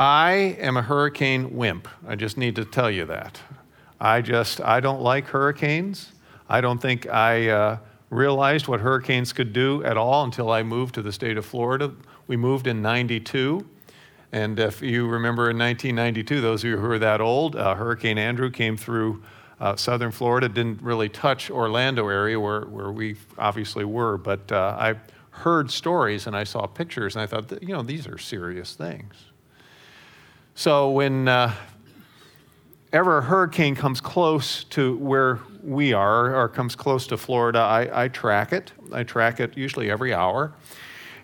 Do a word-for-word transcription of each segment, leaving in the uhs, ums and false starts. I am a hurricane wimp. I just need to tell you that. I just, I don't like hurricanes. I don't think I uh, realized what hurricanes could do at all until I moved to the state of Florida. We moved in ninety-two. And if you remember in nineteen ninety-two, those of you who are that old, uh, Hurricane Andrew came through uh, southern Florida, didn't really touch Orlando area where, where we obviously were. But uh, I heard stories and I saw pictures and I thought, you know, these are serious things. So when uh, ever a hurricane comes close to where we are or comes close to Florida, I, I track it. I track it usually every hour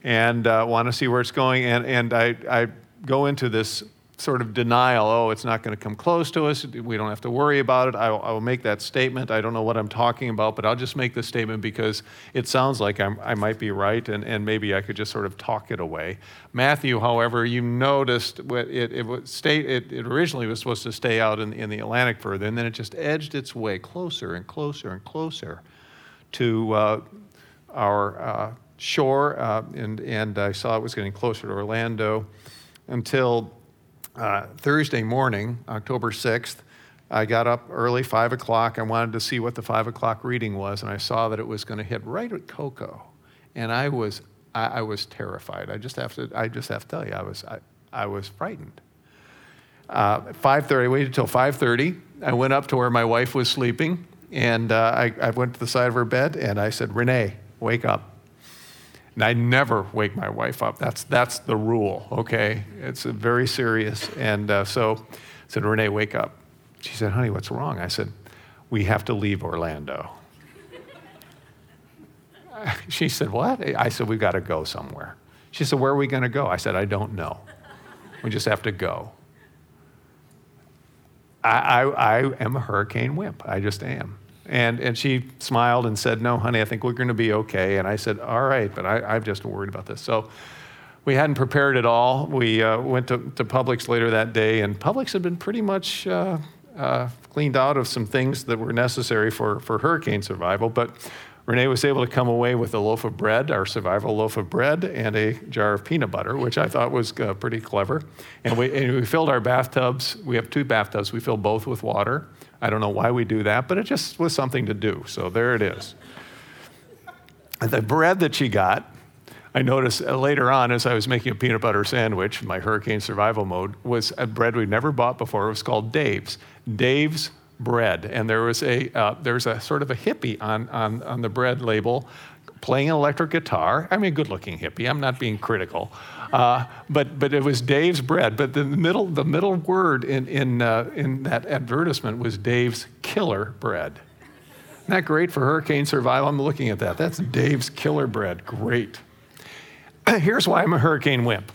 and uh, want to see where it's going. And, and I, I go into this sort of denial, oh, it's not going to come close to us. We don't have to worry about it. I, I will make that statement. I don't know what I'm talking about, but I'll just make this statement because it sounds like I'm, I might be right, and, and maybe I could just sort of talk it away. Matthew, however, you noticed it it, stay, it, it originally was supposed to stay out in, in the Atlantic further, and then it just edged its way closer and closer and closer to uh, our uh, shore, uh, and, and I saw it was getting closer to Orlando until Uh, Thursday morning, October sixth, I got up early, five o'clock. I wanted to see what the five o'clock reading was, and I saw that it was going to hit right at Cocoa. And I was I, I was terrified. I just have to I just have to tell you, I was I, I was frightened. Uh, five thirty, I waited until five thirty. I went up to where my wife was sleeping, and uh, I, I went to the side of her bed, and I said, Renee, wake up. And I never wake my wife up. That's that's the rule, okay? It's very serious. And uh, so I said, Renee, wake up. She said, honey, what's wrong? I said, we have to leave Orlando. She said, what? I said, we've got to go somewhere. She said, where are we going to go? I said, I don't know. We just have to go. I, I, I am a hurricane wimp. I just am. And and she smiled and said, no, honey, I think we're going to be okay. And I said, all right, but I, I'm just worried about this. So we hadn't prepared at all. We uh, went to, to Publix later that day, and Publix had been pretty much uh, uh, cleaned out of some things that were necessary for, for hurricane survival. But Renee was able to come away with a loaf of bread, our survival loaf of bread, and a jar of peanut butter, which I thought was uh, pretty clever. And we, and we filled our bathtubs. We have two bathtubs. We filled both with water. I don't know why we do that, but it just was something to do. So there it is. The bread that she got, I noticed later on as I was making a peanut butter sandwich, my hurricane survival mode, was a bread we'd never bought before. It was called Dave's. Dave's bread. And there was a uh, there's a sort of a hippie on, on, on the bread label playing an electric guitar. I mean, a good-looking hippie. I'm not being critical. Uh, but but it was Dave's bread. But the middle the middle word in in uh, in that advertisement was Dave's Killer Bread. Isn't that great for hurricane survival? I'm looking at that. That's Dave's Killer Bread. Great. Here's why I'm a hurricane wimp.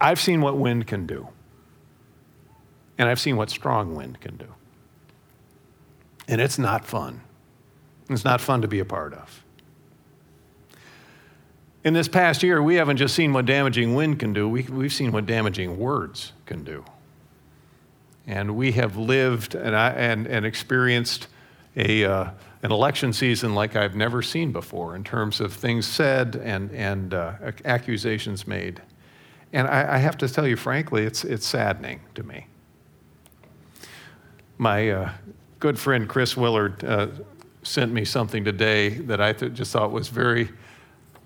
I've seen what wind can do. And I've seen what strong wind can do. And it's not fun. It's not fun to be a part of. In this past year, we haven't just seen what damaging wind can do, we, we've seen what damaging words can do. And we have lived and, I, and, and experienced a, uh, an election season like I've never seen before in terms of things said and, and uh, accusations made. And I, I have to tell you, frankly, it's, it's saddening to me. My uh, good friend Chris Willard uh, sent me something today that I th- just thought was very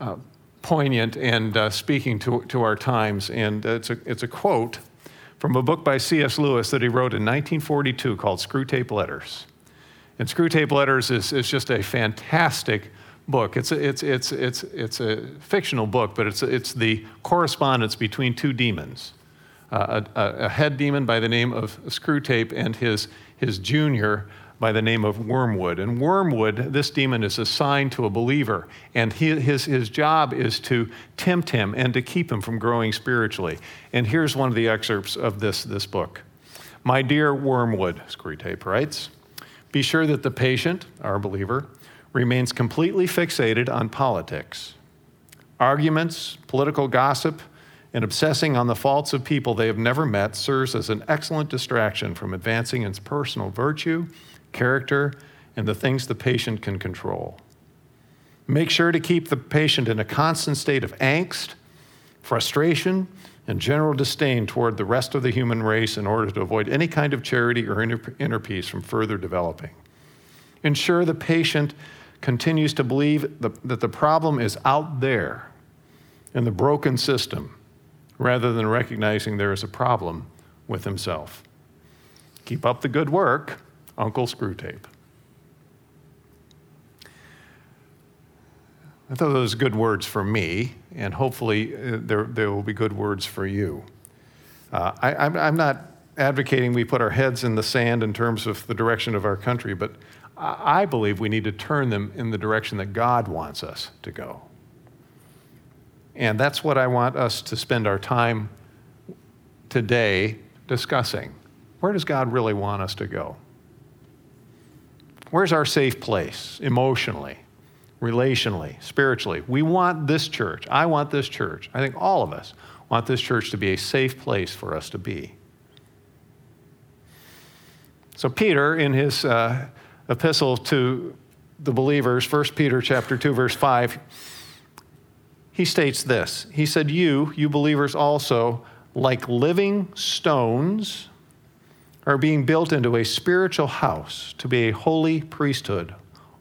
Uh, poignant and uh, speaking to to our times, and uh, it's a it's a quote from a book by C S Lewis that he wrote in nineteen forty-two called Screwtape Letters. And Screwtape Letters is is just a fantastic book. It's a, it's it's it's it's a fictional book, but it's it's the correspondence between two demons, uh, a, a head demon by the name of Screwtape and his his junior by the name of Wormwood. And Wormwood, this demon, is assigned to a believer, and he, his, his job is to tempt him and to keep him from growing spiritually. And here's one of the excerpts of this, this book. My dear Wormwood, Screwtape writes, be sure that the patient, our believer, remains completely fixated on politics. Arguments, political gossip, and obsessing on the faults of people they have never met serves as an excellent distraction from advancing in personal virtue, character, and the things the patient can control. Make sure to keep the patient in a constant state of angst, frustration, and general disdain toward the rest of the human race in order to avoid any kind of charity or inter- inner peace from further developing. Ensure the patient continues to believe the, that the problem is out there in the broken system, rather than recognizing there is a problem with himself. Keep up the good work, Uncle Screwtape. I thought those were good words for me, and hopefully uh, there, there will be good words for you. Uh, I, I'm, I'm not advocating we put our heads in the sand in terms of the direction of our country, but I believe we need to turn them in the direction that God wants us to go. And that's what I want us to spend our time today discussing. Where does God really want us to go? Where's our safe place emotionally? Relationally, spiritually. We want this church. I want this church. I think all of us want this church to be a safe place for us to be. So Peter, in his uh, epistle to the believers, First Peter chapter two, verse five, he states this. He said, you, you believers also, like living stones, are being built into a spiritual house to be a holy priesthood,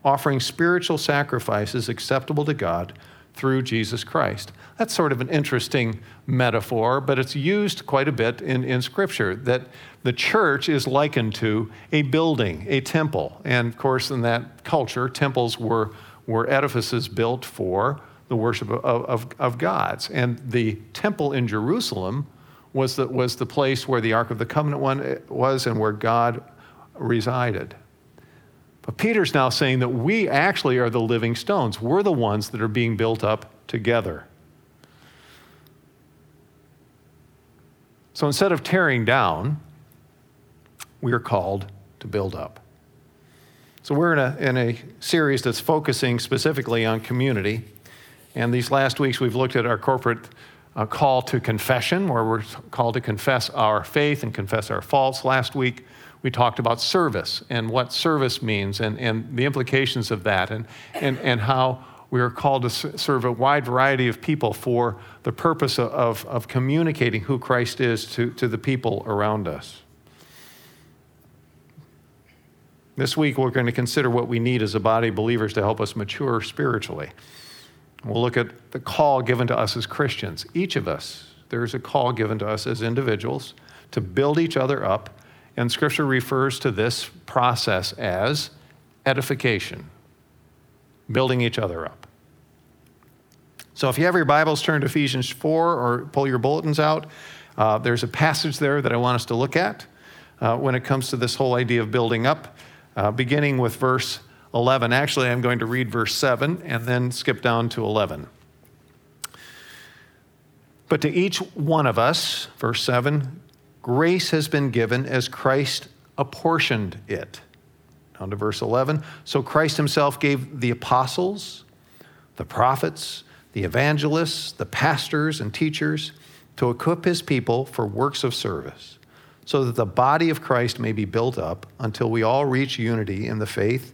offering spiritual sacrifices acceptable to God through Jesus Christ. That's sort of an interesting metaphor, but it's used quite a bit in, in Scripture, that the church is likened to a building, a temple. And of course, in that culture, temples were, were edifices built for the worship of, of, of gods. And the temple in Jerusalem was the, was the place where the Ark of the Covenant one was and where God resided. But Peter's now saying that we actually are the living stones. We're the ones that are being built up together. So instead of tearing down, we are called to build up. So we're in a, in a series that's focusing specifically on community. And these last weeks we've looked at our corporate uh, call to confession, where we're called to confess our faith and confess our faults. Last week, we talked about service and what service means and, and the implications of that and, and, and how we are called to serve a wide variety of people for the purpose of, of communicating who Christ is to, to the people around us. This week, we're going to consider what we need as a body of believers to help us mature spiritually. We'll look at the call given to us as Christians. Each of us, there's a call given to us as individuals to build each other up. And Scripture refers to this process as edification, building each other up. So if you have your Bibles, turn to Ephesians four or pull your bulletins out. Uh, there's a passage there that I want us to look at uh, when it comes to this whole idea of building up, uh, beginning with verse eleven. Actually, I'm going to read verse seven and then skip down to eleven. But to each one of us, verse seven, grace has been given as Christ apportioned it. Down to verse eleven. So Christ himself gave the apostles, the prophets, the evangelists, the pastors and teachers to equip his people for works of service, so that the body of Christ may be built up until we all reach unity in the faith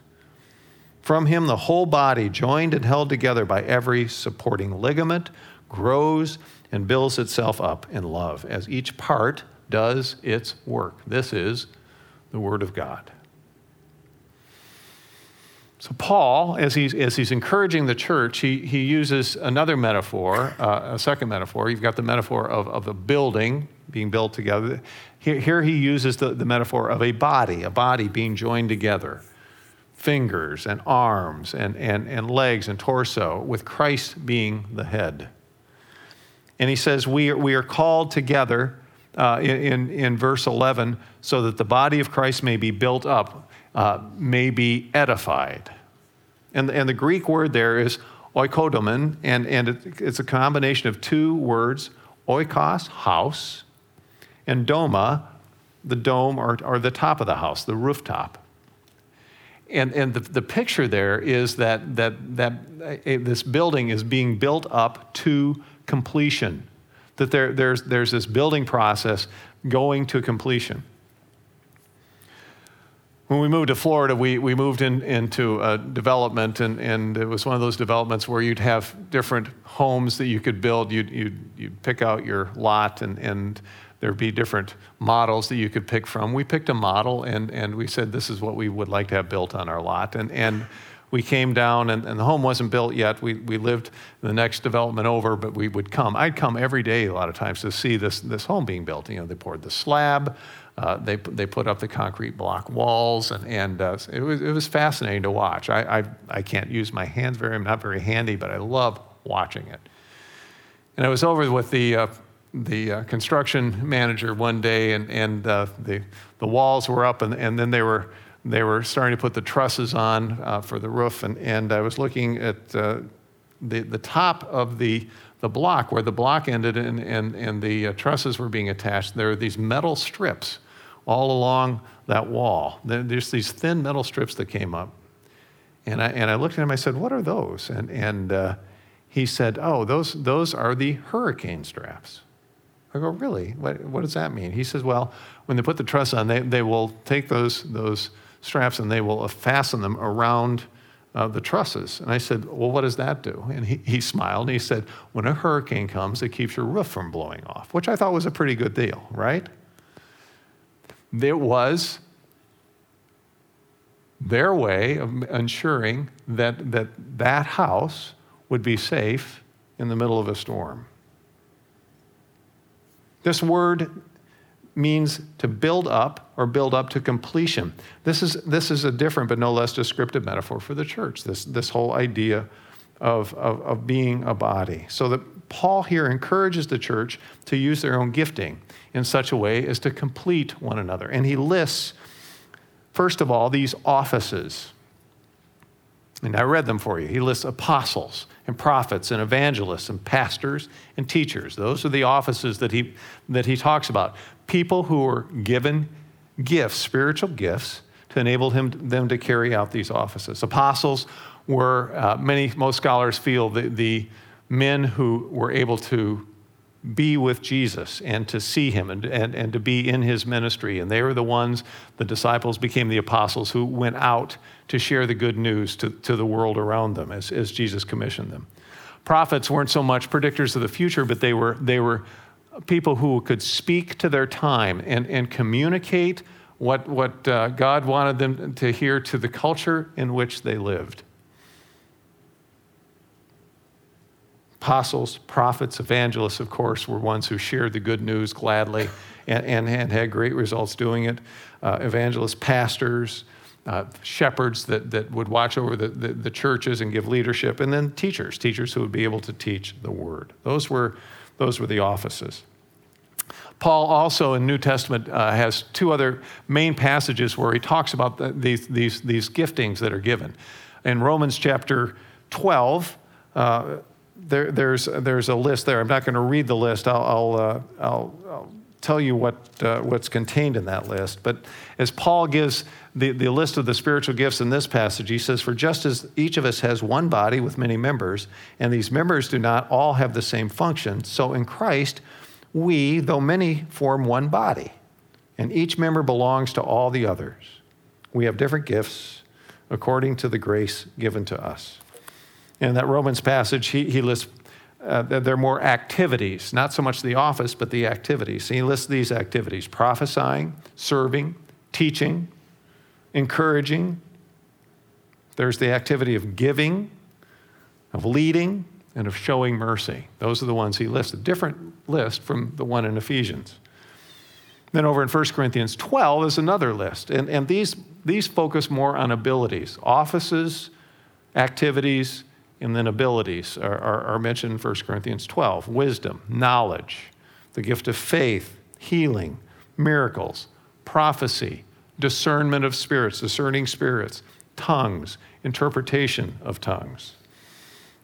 From him the whole body, joined and held together by every supporting ligament, grows and builds itself up in love as each part does its work. This is the Word of God. So Paul, as he's, as he's encouraging the church, he, he uses another metaphor, uh, a second metaphor. You've got the metaphor of, of a building being built together. Here, here he uses the, the metaphor of a body, a body being joined together, fingers and arms and, and, and legs and torso, with Christ being the head. And he says, we, we are called together Uh, in, in verse eleven, so that the body of Christ may be built up, uh, may be edified. And, and the Greek word there is oikodomen, and, and it, it's a combination of two words, oikos, house, and doma, the dome or, or the top of the house, the rooftop. And and the, the picture there is that that that uh, this building is being built up to completion, that there there's there's this building process going to completion. When we moved to Florida, we, we moved in, into a development, and, and it was one of those developments where you'd have different homes that you could build. You'd you'd, you'd pick out your lot, and and there'd be different models that you could pick from. We picked a model, and, and we said, this is what we would like to have built on our lot. And and we came down, and, and the home wasn't built yet. We we lived the next development over, but we would come. I'd come every day a lot of times to see this this home being built. You know, they poured the slab. Uh, they they put up the concrete block walls, and and uh, it was it was fascinating to watch. I, I I can't use my hands very. I'm not very handy, but I love watching it. And I was over with the uh, the uh, construction manager one day, and and uh, the the walls were up, and, and then they were they were starting to put the trusses on uh, for the roof, and and I was looking at uh, the the top of the. the block, where the block ended and, and, and the uh, trusses were being attached. There are these metal strips all along that wall. There's these thin metal strips that came up. And I and I looked at him, I said, what are those? And and uh, he said, oh, those those are the hurricane straps. I go, really? What what does that mean? He says, well, when they put the truss on, they, they will take those, those straps and they will fasten them around Uh, the trusses. And I said, well, what does that do? And he, he smiled and he said, when a hurricane comes, it keeps your roof from blowing off, which I thought was a pretty good deal, right? It was their way of ensuring that that, that house would be safe in the middle of a storm. This word means to build up or build up to completion. This is this is a different but no less descriptive metaphor for the church, this this whole idea of, of, of being a body. So that Paul here encourages the church to use their own gifting in such a way as to complete one another. And he lists, first of all, these offices. And I read them for you. He lists apostles and prophets and evangelists and pastors and teachers. Those are the offices that he that he talks about. People who were given gifts, spiritual gifts, to enable him them to carry out these offices. Apostles were, uh, many, most scholars feel, the, the men who were able to be with Jesus and to see him and, and, and to be in his ministry. And they were the ones, the disciples became the apostles who went out to share the good news to, to the world around them as, as Jesus commissioned them. Prophets weren't so much predictors of the future, but they were they were people who could speak to their time and, and communicate what, what uh, God wanted them to hear to the culture in which they lived. Apostles, prophets, evangelists, of course, were ones who shared the good news gladly and, and, and had great results doing it. Uh, evangelists, pastors, uh, shepherds that, that would watch over the, the, the churches and give leadership, and then teachers, teachers who would be able to teach the word. Those were, those were the offices. Paul also in New Testament uh, has two other main passages where he talks about the, these, these, these giftings that are given. In Romans chapter twelve, uh, There, there's there's a list there. I'm not going to read the list. I'll I'll, uh, I'll, I'll tell you what uh, what's contained in that list. But as Paul gives the, the list of the spiritual gifts in this passage, he says, "For just as each of us has one body with many members, and these members do not all have the same function, so in Christ we, though many, form one body, and each member belongs to all the others. We have different gifts according to the grace given to us." In that Romans passage, he, he lists uh, that there are more activities, not so much the office, but the activities. And he lists these activities: prophesying, serving, teaching, encouraging. There's the activity of giving, of leading, and of showing mercy. Those are the ones he lists, a different list from the one in Ephesians. Then over in First Corinthians twelve is another list. And, and these, these focus more on abilities, offices, activities, and then abilities are, are, are mentioned in First Corinthians twelve. Wisdom, knowledge, the gift of faith, healing, miracles, prophecy, discernment of spirits, discerning spirits, tongues, interpretation of tongues.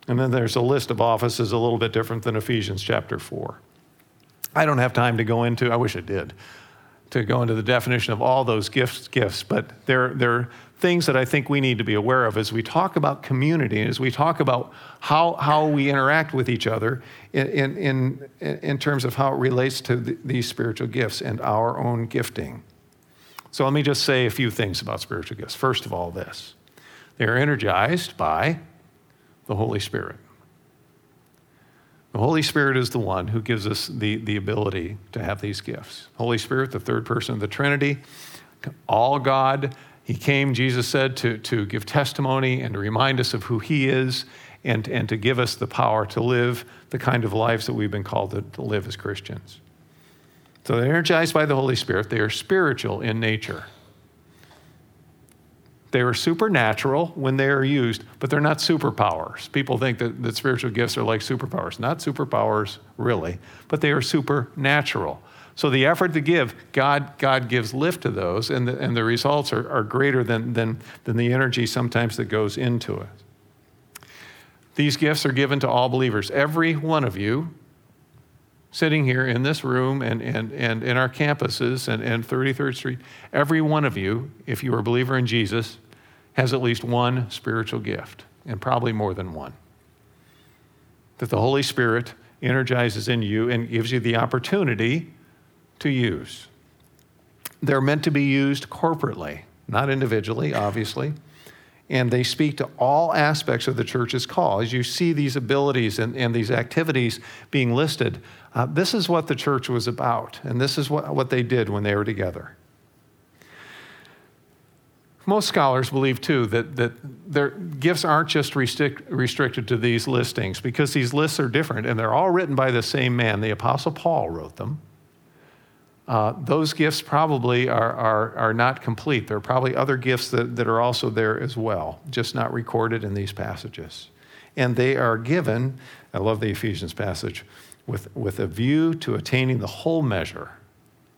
And then there's a list of offices a little bit different than Ephesians chapter four. I don't have time to go into, I wish I did, to go into the definition of all those gifts, gifts, but they're, they're things that I think we need to be aware of as we talk about community, as we talk about how, how we interact with each other in, in, in, in terms of how it relates to the, these spiritual gifts and our own gifting. So let me just say a few things about spiritual gifts. First of all, this. They are energized by the Holy Spirit. The Holy Spirit is the one who gives us the, the ability to have these gifts. Holy Spirit, the third person of the Trinity, all God. He came, Jesus said, to, to give testimony and to remind us of who he is and, and to give us the power to live the kind of lives that we've been called to, to live as Christians. So they're energized by the Holy Spirit. They are spiritual in nature. They are supernatural when they are used, but they're not superpowers. People think that, that spiritual gifts are like superpowers. Not superpowers, really, but they are supernatural. So the effort to give, God God gives lift to those, and the, and the results are, are greater than, than, than the energy sometimes that goes into it. These gifts are given to all believers. Every one of you sitting here in this room and, and, and in our campuses and, and thirty-third Street, every one of you, if you are a believer in Jesus, has at least one spiritual gift, and probably more than one, that the Holy Spirit energizes in you and gives you the opportunity to use. They're meant to be used corporately, not individually, obviously, and they speak to all aspects of the church's call. As you see these abilities and, and these activities being listed, uh, this is what the church was about, and this is what, what they did when they were together. Most scholars believe, too, that, that their gifts aren't just restric- restricted to these listings, because these lists are different, and they're all written by the same man. The Apostle Paul wrote them. Uh, those gifts probably are, are, are not complete. There are probably other gifts that, that are also there as well, just not recorded in these passages. And they are given, I love the Ephesians passage, with, with a view to attaining the whole measure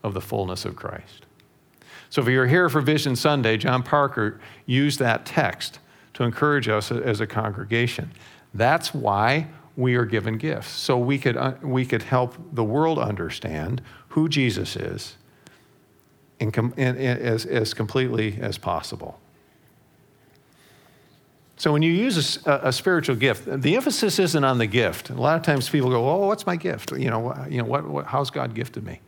of the fullness of Christ. So if you're here for Vision Sunday, John Parker used that text to encourage us as a congregation. That's why we are given gifts, so we could uh, we could help the world understand who Jesus is and, com- and, and as, as completely as possible. So when you use a, a spiritual gift, the emphasis isn't on the gift. A lot of times people go, "Oh, what's my gift? You know, you know, what, what how's God gifted me?"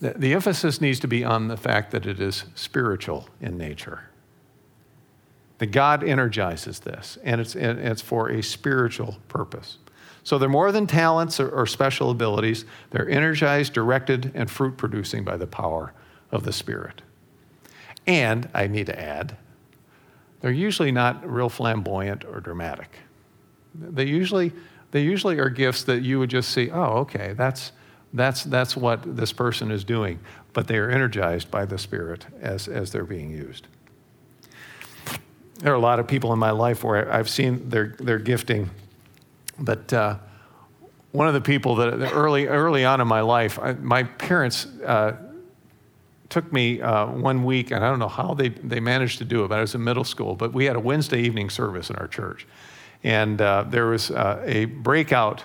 The, the emphasis needs to be on the fact that it is spiritual in nature. That God energizes this, and it's and it's for a spiritual purpose. So they're more than talents or, or special abilities. They're energized, directed, and fruit-producing by the power of the Spirit. And, I need to add, they're usually not real flamboyant or dramatic. They usually they usually are gifts that you would just see, oh, okay, that's, that's, that's what this person is doing. But they are energized by the Spirit as, as they're being used. There are a lot of people in my life where I've seen their, their gifting. But uh, one of the people that early early on in my life, I, my parents uh, took me uh, one week, and I don't know how they, they managed to do it, but I was in middle school, but we had a Wednesday evening service in our church. And uh, there was uh, a breakout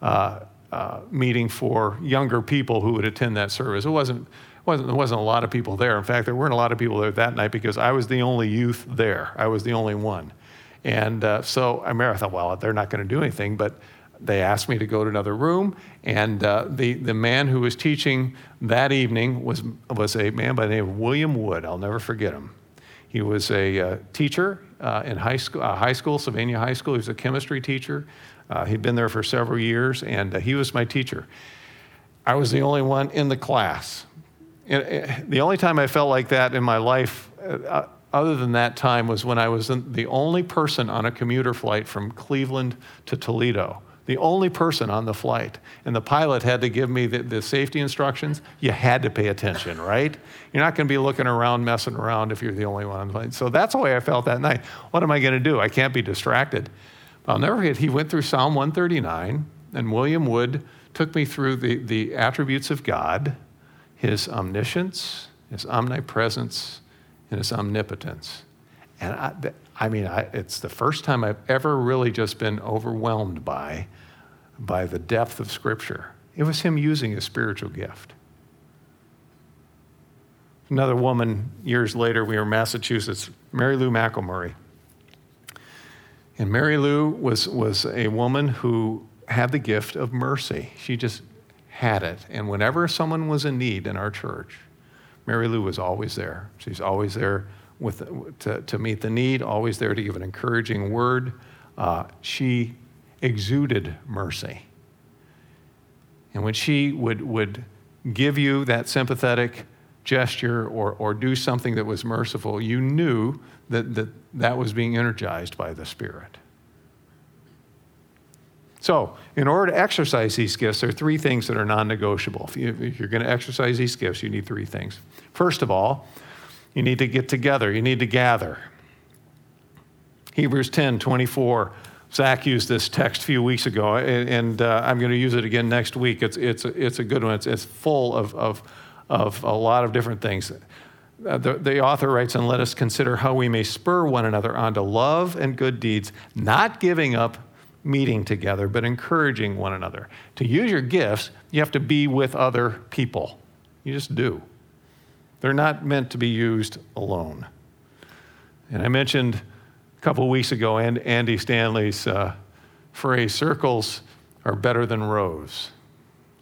uh, uh, meeting for younger people who would attend that service. It wasn't, wasn't, there wasn't a lot of people there. In fact, there weren't a lot of people there that night because I was the only youth there. I was the only one. And uh, so I remember I thought, well, they're not going to do anything, but they asked me to go to another room. And uh, the, the man who was teaching that evening was, was a man by the name of William Wood. I'll never forget him. He was a uh, teacher uh, in high school, uh, high school, Sylvania High School. He was a chemistry teacher. Uh, he'd been there for several years, and uh, he was my teacher. I was the only one in the class. And, and the only time I felt like that in my life, uh, other than that time, was when I was the only person on a commuter flight from Cleveland to Toledo, the only person on the flight. And the pilot had to give me the, the safety instructions. You had to pay attention, right? You're not going to be looking around, messing around if you're the only one on the plane. So that's the way I felt that night. What am I going to do? I can't be distracted. I'll never forget, he went through Psalm one thirty-nine, and William Wood took me through the, the attributes of God, his omniscience, his omnipresence, and his omnipotence. And I, I mean, I, it's the first time I've ever really just been overwhelmed by, by the depth of Scripture It was him using his spiritual gift. Another woman, years later, we were in Massachusetts, Mary Lou McElmurray. And Mary Lou was, was a woman who had the gift of mercy. She just had it. And whenever someone was in need in our church, Mary Lou was always there. She's always there with to, to meet the need, always there to give an encouraging word. Uh, she exuded mercy. And when she would, would give you that sympathetic gesture or or do something that was merciful, you knew that, that that was being energized by the Spirit. So in order to exercise these gifts, there are three things that are non-negotiable. If, you, if you're going to exercise these gifts, you need three things. First of all, you need to get together. You need to gather. Hebrews ten twenty-four, Zach used this text a few weeks ago, and, and uh, I'm going to use it again next week. It's it's a, it's a good one. It's, it's full of of of a lot of different things. Uh, the, the author writes, and let us consider how we may spur one another on to love and good deeds, not giving up meeting together, but encouraging one another. To use your gifts, you have to be with other people. You just do. They're not meant to be used alone. And I mentioned a couple of weeks ago, and Andy Stanley's uh, phrase, circles are better than rows.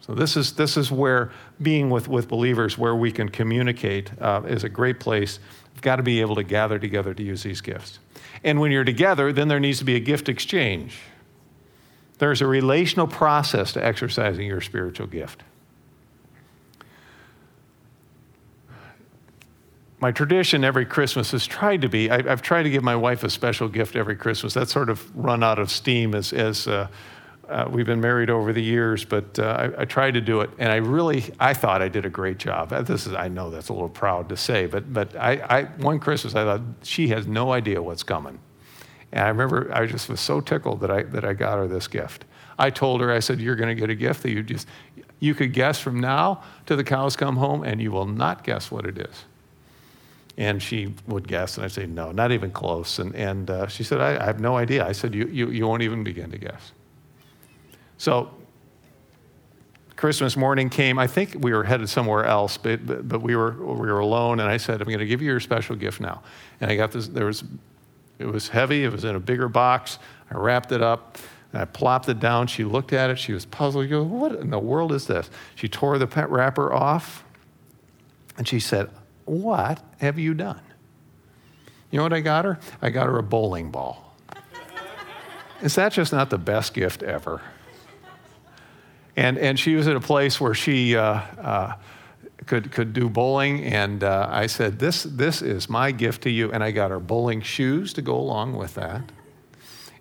So this is this is where being with, with believers, where we can communicate, uh, is a great place. We've got to be able to gather together to use these gifts. And when you're together, then there needs to be a gift exchange. There's a relational process to exercising your spiritual gift. My tradition every Christmas has tried to be, I, I've tried to give my wife a special gift every Christmas. That's sort of run out of steam as as uh, Uh, we've been married over the years, but uh, I, I tried to do it, and I really, I thought I did a great job. This is, I know that's a little proud to say, but but I, I one Christmas I thought, she has no idea what's coming, and I remember I just was so tickled that I that I got her this gift. I told her, I said, you're going to get a gift that you just, you could guess from now to the cows come home, and you will not guess what it is. And she would guess, and I'd say, no, not even close. And and uh, she said, I, I have no idea. I said, you you you won't even begin to guess. So Christmas morning came. I think we were headed somewhere else, but, but, but we were we were alone. And I said, I'm going to give you your special gift now. And I got this. There was, it was heavy. It was in a bigger box. I wrapped it up. And I plopped it down. She looked at it. She was puzzled. She goes, what in the world is this? She tore the pet wrapper off. And she said, what have you done? You know what I got her? I got her a bowling ball. Is that just not the best gift ever? And and she was at a place where she uh, uh, could could do bowling, and uh, I said, this this is my gift to you. And I got her bowling shoes to go along with that.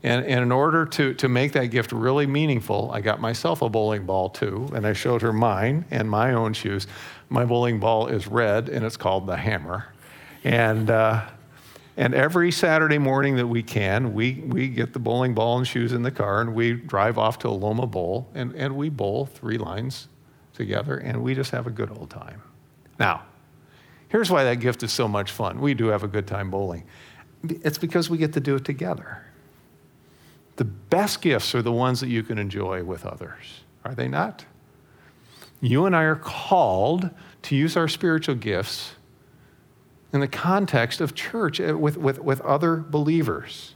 And, and in order to, to make that gift really meaningful, I got myself a bowling ball too, and I showed her mine and my own shoes. My bowling ball is red, and it's called the Hammer. And uh, and every Saturday morning that we can, we, we get the bowling ball and shoes in the car, and we drive off to Loma Bowl, and, and we bowl three lines together, and we just have a good old time. Now, here's why that gift is so much fun. We do have a good time bowling. It's because we get to do it together. The best gifts are the ones that you can enjoy with others, are they not? You and I are called to use our spiritual gifts in the context of church with, with, with other believers.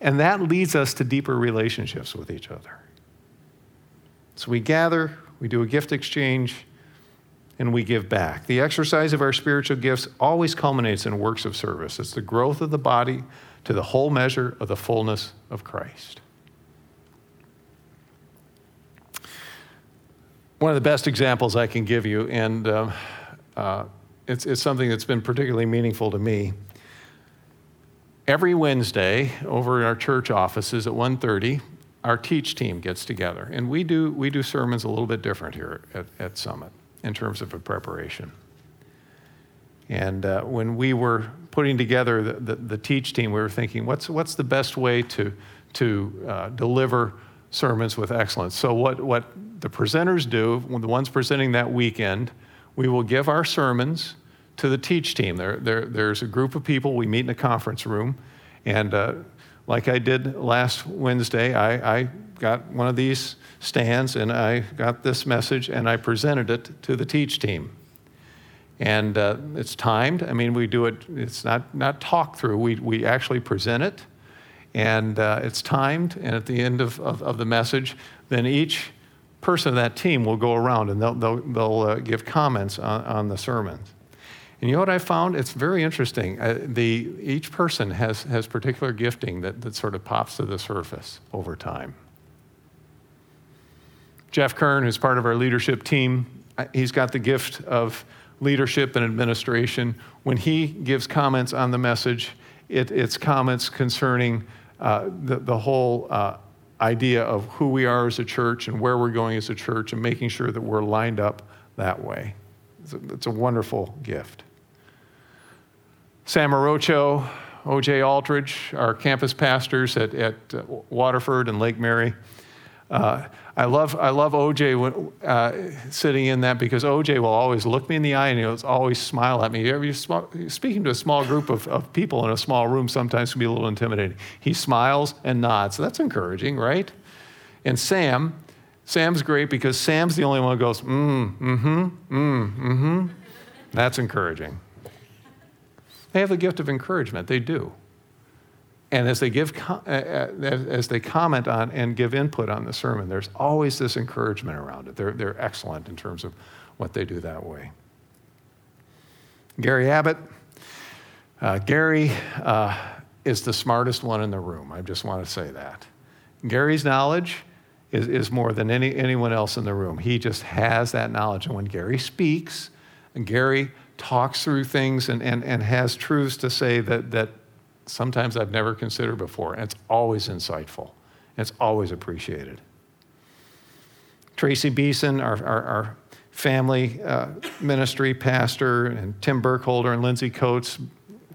And that leads us to deeper relationships with each other. So we gather, we do a gift exchange, and we give back. The exercise of our spiritual gifts always culminates in works of service. It's the growth of the body to the whole measure of the fullness of Christ. One of the best examples I can give you, and uh, uh, It's, it's something that's been particularly meaningful to me. Every Wednesday, over in our church offices at one thirty, our teach team gets together. And we do we do sermons a little bit different here at, at Summit in terms of a preparation. And uh, when we were putting together the, the, the teach team, we were thinking, what's what's the best way to, to uh, deliver sermons with excellence? So what, what the presenters do, the ones presenting that weekend, we will give our sermons to the teach team. There, there, there's a group of people. We meet in a conference room, and uh, like I did last Wednesday, I, I got one of these stands and I got this message and I presented it to the teach team. And uh, it's timed. I mean, we do it, it's not, not talk through, we we actually present it. And uh, it's timed, and at the end of, of, of the message, then each person of that team will go around and they'll, they'll, they'll uh, give comments on, on the sermons. And you know what I found? It's very interesting. Uh, the, each person has, has particular gifting that, that sort of pops to the surface over time. Jeff Kern, who's part of our leadership team, he's got the gift of leadership and administration. When he gives comments on the message, it, it's comments concerning uh, the, the whole uh, idea of who we are as a church and where we're going as a church and making sure that we're lined up that way. It's a, it's a wonderful gift. Sam Orocho, O J. Aldridge, our campus pastors at, at Waterford and Lake Mary. Uh, I love I love O J when, uh, sitting in that, because O J will always look me in the eye and he'll always smile at me. You're speaking to a small group of, of people in a small room sometimes can be a little intimidating. He smiles and nods. So that's encouraging, right? And Sam, Sam's great because Sam's the only one who goes, mm, mm-hmm, mm, mm-hmm. That's encouraging. They have the gift of encouragement. They do. And as they give, as they comment on and give input on the sermon, there's always this encouragement around it. They're, they're excellent in terms of what they do that way. Gary Abbott. Uh, Gary uh, is the smartest one in the room. I just want to say that. Gary's knowledge is, is more than any anyone else in the room. He just has that knowledge. And when Gary speaks, and Gary talks through things and, and, and has truths to say that that sometimes I've never considered before, and it's always insightful. It's always appreciated. Tracy Beeson, our, our, our family uh, ministry pastor, and Tim Burkholder and Lindsey Coates.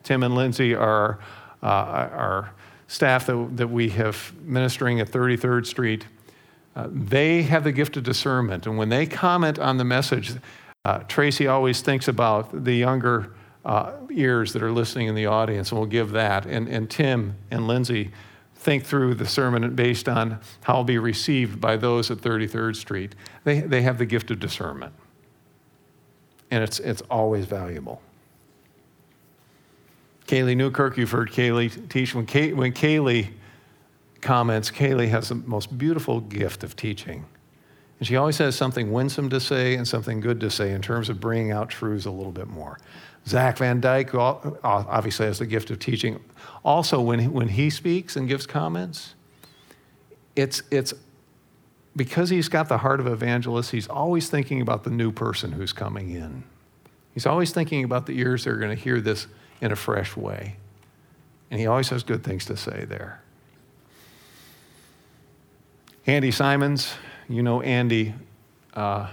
Tim and Lindsey are uh, our staff that, that we have ministering at thirty-third Street. Uh, they have the gift of discernment, and when they comment on the message, uh, Tracy always thinks about the younger Uh, ears that are listening in the audience, and we'll give that. And, and Tim and Lindsey think through the sermon based on how it'll be received by those at thirty-third Street. They they have the gift of discernment, and it's it's always valuable. Kaylee Newkirk, you've heard Kaylee teach. When Kay, when Kaylee comments, Kaylee has the most beautiful gift of teaching, and she always has something winsome to say and something good to say in terms of bringing out truths a little bit more. Zach Van Dyke, who obviously has the gift of teaching. Also, when he, when he speaks and gives comments, it's it's because he's got the heart of evangelist, he's always thinking about the new person who's coming in. He's always thinking about the ears that are going to hear this in a fresh way. And he always has good things to say there. Andy Simons, you know Andy, uh,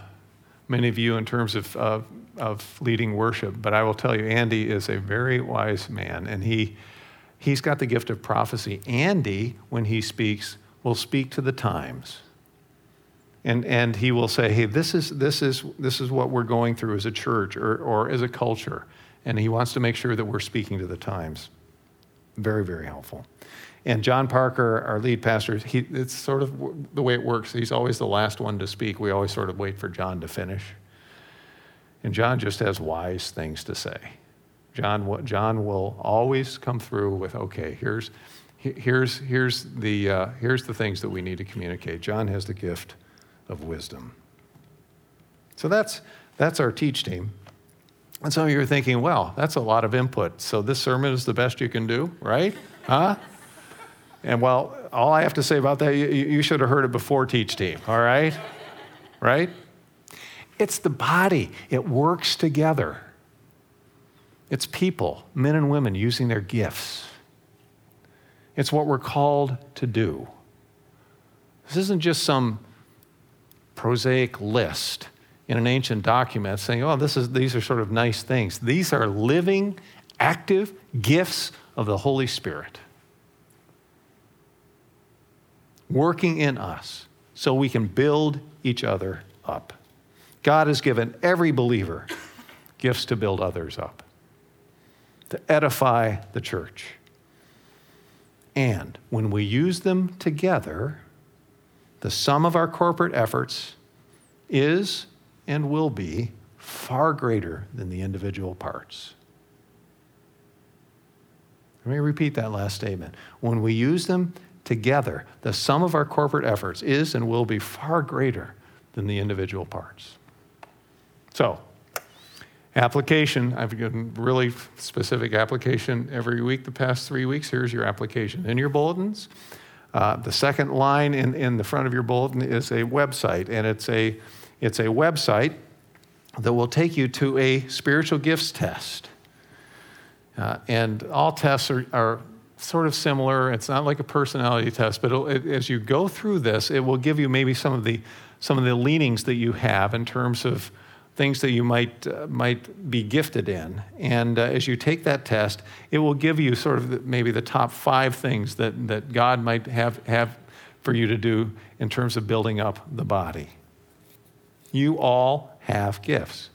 many of you in terms of... Uh, of leading worship, but I will tell you, Andy is a very wise man, and he, he's got the gift of prophecy. Andy, when he speaks, will speak to the times, and and he will say, hey, this is this is this is what we're going through as a church or or as a culture, and he wants to make sure that we're speaking to the times. Very, very helpful. And John Parker, our lead pastor, he it's sort of the way it works. He's always the last one to speak. We always sort of wait for John to finish. And John just has wise things to say. John, John will always come through with, okay, here's, here's, here's the, uh, here's the things that we need to communicate. John has the gift of wisdom. So that's that's our teach team. And some of you are thinking, well, that's a lot of input. So this sermon is the best you can do, right? Huh? And well, all I have to say about that, you, you should have heard it before teach team. All right, right? It's the body. It works together. It's people, men and women, using their gifts. It's what we're called to do. This isn't just some prosaic list in an ancient document saying, oh, this is these are sort of nice things. These are living, active gifts of the Holy Spirit working in us so we can build each other up. God has given every believer gifts to build others up, to edify the church. And when we use them together, the sum of our corporate efforts is and will be far greater than the individual parts. Let me repeat that last statement. When we use them together, the sum of our corporate efforts is and will be far greater than the individual parts. So, application. I've given really specific application every week the past three weeks. Here's your application in your bulletins. Uh, the second line in, in the front of your bulletin is a website, and it's a it's a website that will take you to a spiritual gifts test. Uh, and all tests are, are sort of similar. It's not like a personality test, but it, as you go through this, it will give you maybe some of the some of the leanings that you have in terms of things that you might uh, might be gifted in. And uh, as you take that test, it will give you sort of the, maybe the top five things that, that God might have, have for you to do in terms of building up the body. You all have gifts.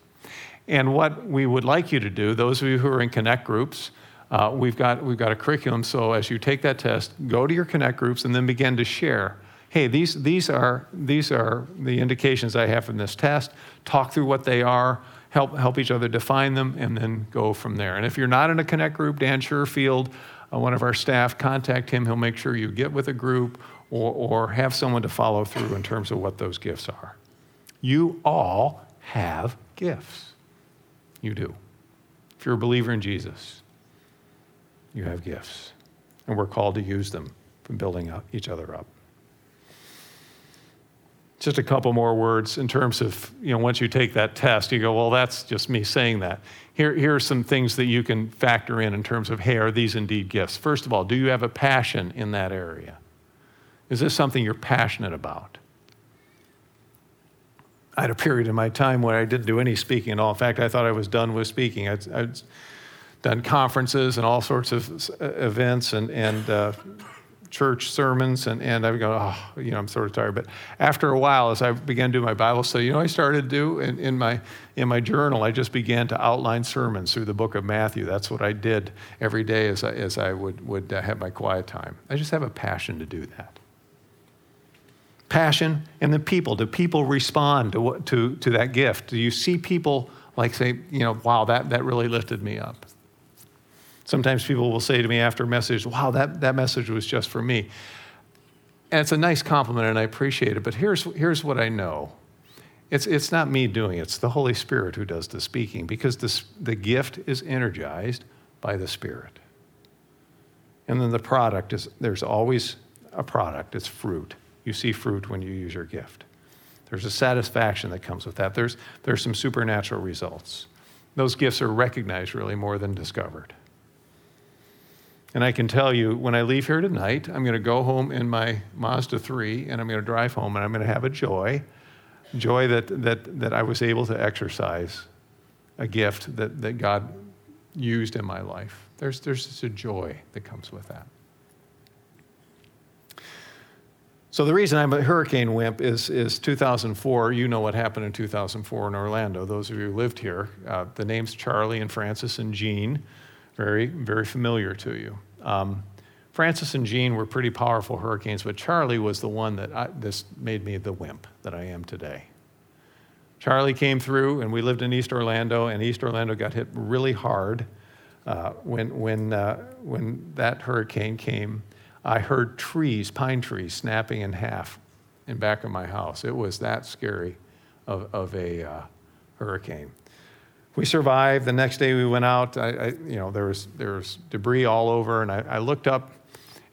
And what we would like you to do, those of you who are in Connect groups, uh, we've got we've got a curriculum. So as you take that test, go to your Connect groups and then begin to share. Hey, these these are these are the indications I have from this test. Talk through what they are. Help help each other define them, and then go from there. And if you're not in a Connect group, Dan Shurfield, uh, one of our staff, contact him. He'll make sure you get with a group or or have someone to follow through in terms of what those gifts are. You all have gifts. You do. If you're a believer in Jesus, you have gifts. And we're called to use them for building up each other up. Just a couple more words in terms of, you know, once you take that test, you go, well, that's just me saying that. Here, here are some things that you can factor in in terms of, hey, are these indeed gifts? First of all, do you have a passion in that area? Is this something you're passionate about? I had a period in my time where I didn't do any speaking at all. In fact, I thought I was done with speaking. I'd, I'd done conferences and all sorts of events and, and uh, church sermons, and, and I would go, oh, you know, I'm sort of tired. But after a while, as I began to do my Bible study, you know, I started to do in, in my in my journal, I just began to outline sermons through the book of Matthew. That's what I did every day as I, as I would, would have my quiet time. I just have a passion to do that. Passion, and the people. Do people respond to what, to to that gift? Do you see people like say, you know, wow, that, that really lifted me up? Sometimes people will say to me after a message, wow, that, that message was just for me. And it's a nice compliment, and I appreciate it, but here's here's what I know. It's it's not me doing it. It's the Holy Spirit who does the speaking, because this, the gift is energized by the Spirit. And then the product is, there's always a product. It's fruit. You see fruit when you use your gift. There's a satisfaction that comes with that. There's, there's some supernatural results. Those gifts are recognized really more than discovered. And I can tell you, when I leave here tonight, I'm gonna go home in my Mazda three, and I'm gonna drive home, and I'm gonna have a joy, joy that that that I was able to exercise a gift that, that God used in my life. There's, there's just a joy that comes with that. So the reason I'm a hurricane wimp is, is two thousand four, you know what happened in two thousand four in Orlando. Those of you who lived here, uh, the names Charlie and Francis and Jean, very, very familiar to you. Um, Francis and Jean were pretty powerful hurricanes, but Charlie was the one that I, this made me the wimp that I am today. Charlie came through, and we lived in East Orlando, and East Orlando got hit really hard uh, when, when, uh, when that hurricane came. I heard trees, pine trees, snapping in half in back of my house. It was that scary of, of a uh, hurricane. We survived. The next day we went out. I, I, you know, there was there was debris all over, and I, I looked up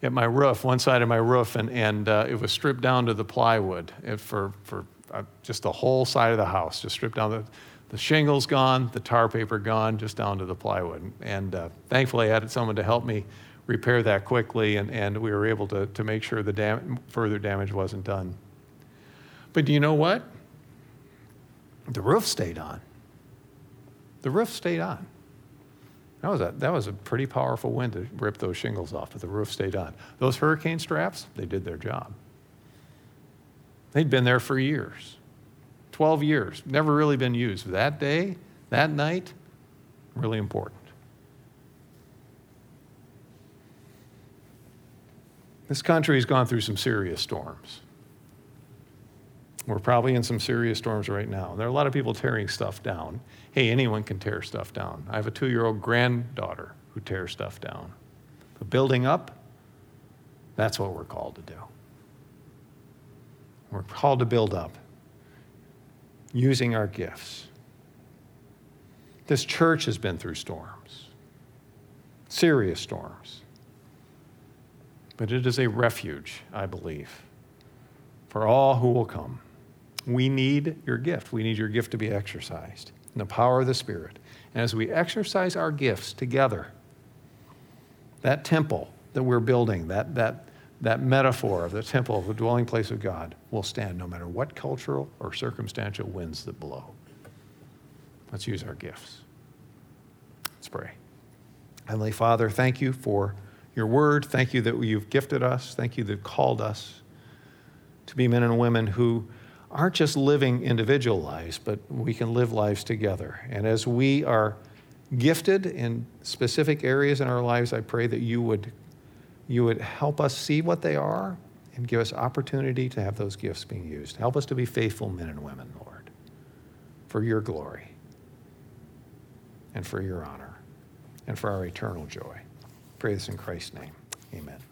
at my roof, one side of my roof, and and uh, it was stripped down to the plywood for for uh, just the whole side of the house, just stripped down. The, the shingles gone, the tar paper gone, just down to the plywood. And uh, thankfully, I had someone to help me repair that quickly, and, and we were able to, to make sure the dam- further damage wasn't done. But do you know what? The roof stayed on. The roof stayed on. That was a, that was a pretty powerful wind to rip those shingles off, but the roof stayed on. Those hurricane straps, they did their job. They'd been there for years, twelve years, never really been used. That day, that night, really important. This country has gone through some serious storms. We're probably in some serious storms right now. There are a lot of people tearing stuff down. Hey, anyone can tear stuff down. I have a two-year-old granddaughter who tears stuff down. But building up, that's what we're called to do. We're called to build up using our gifts. This church has been through storms, serious storms. But it is a refuge, I believe, for all who will come. We need your gift. We need your gift to be exercised in the power of the Spirit. And as we exercise our gifts together, that temple that we're building, that, that, that metaphor of the temple, the dwelling place of God, will stand no matter what cultural or circumstantial winds that blow. Let's use our gifts. Let's pray. Heavenly Father, thank you for your word. Thank you that you've gifted us. Thank you that you've called us to be men and women who aren't just living individual lives, but we can live lives together. And as we are gifted in specific areas in our lives, I pray that you would, you would help us see what they are and give us opportunity to have those gifts being used. Help us to be faithful men and women, Lord, for your glory and for your honor and for our eternal joy. I pray this in Christ's name. Amen.